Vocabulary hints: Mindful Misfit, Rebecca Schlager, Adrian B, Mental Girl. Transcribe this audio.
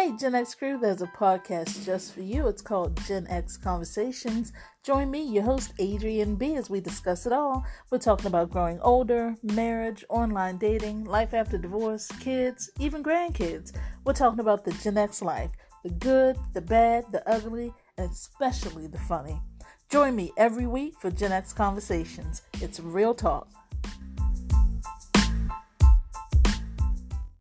Hey Gen X crew, there's a podcast just for you. It's called Gen X Conversations. Join me, your host Adrian B, as we discuss it all. We're talking about growing older, marriage, online dating, life after divorce, kids, even grandkids. We're talking about the Gen X life, the good, the bad, the ugly, and especially the funny. Join me every week for Gen X Conversations. It's real talk.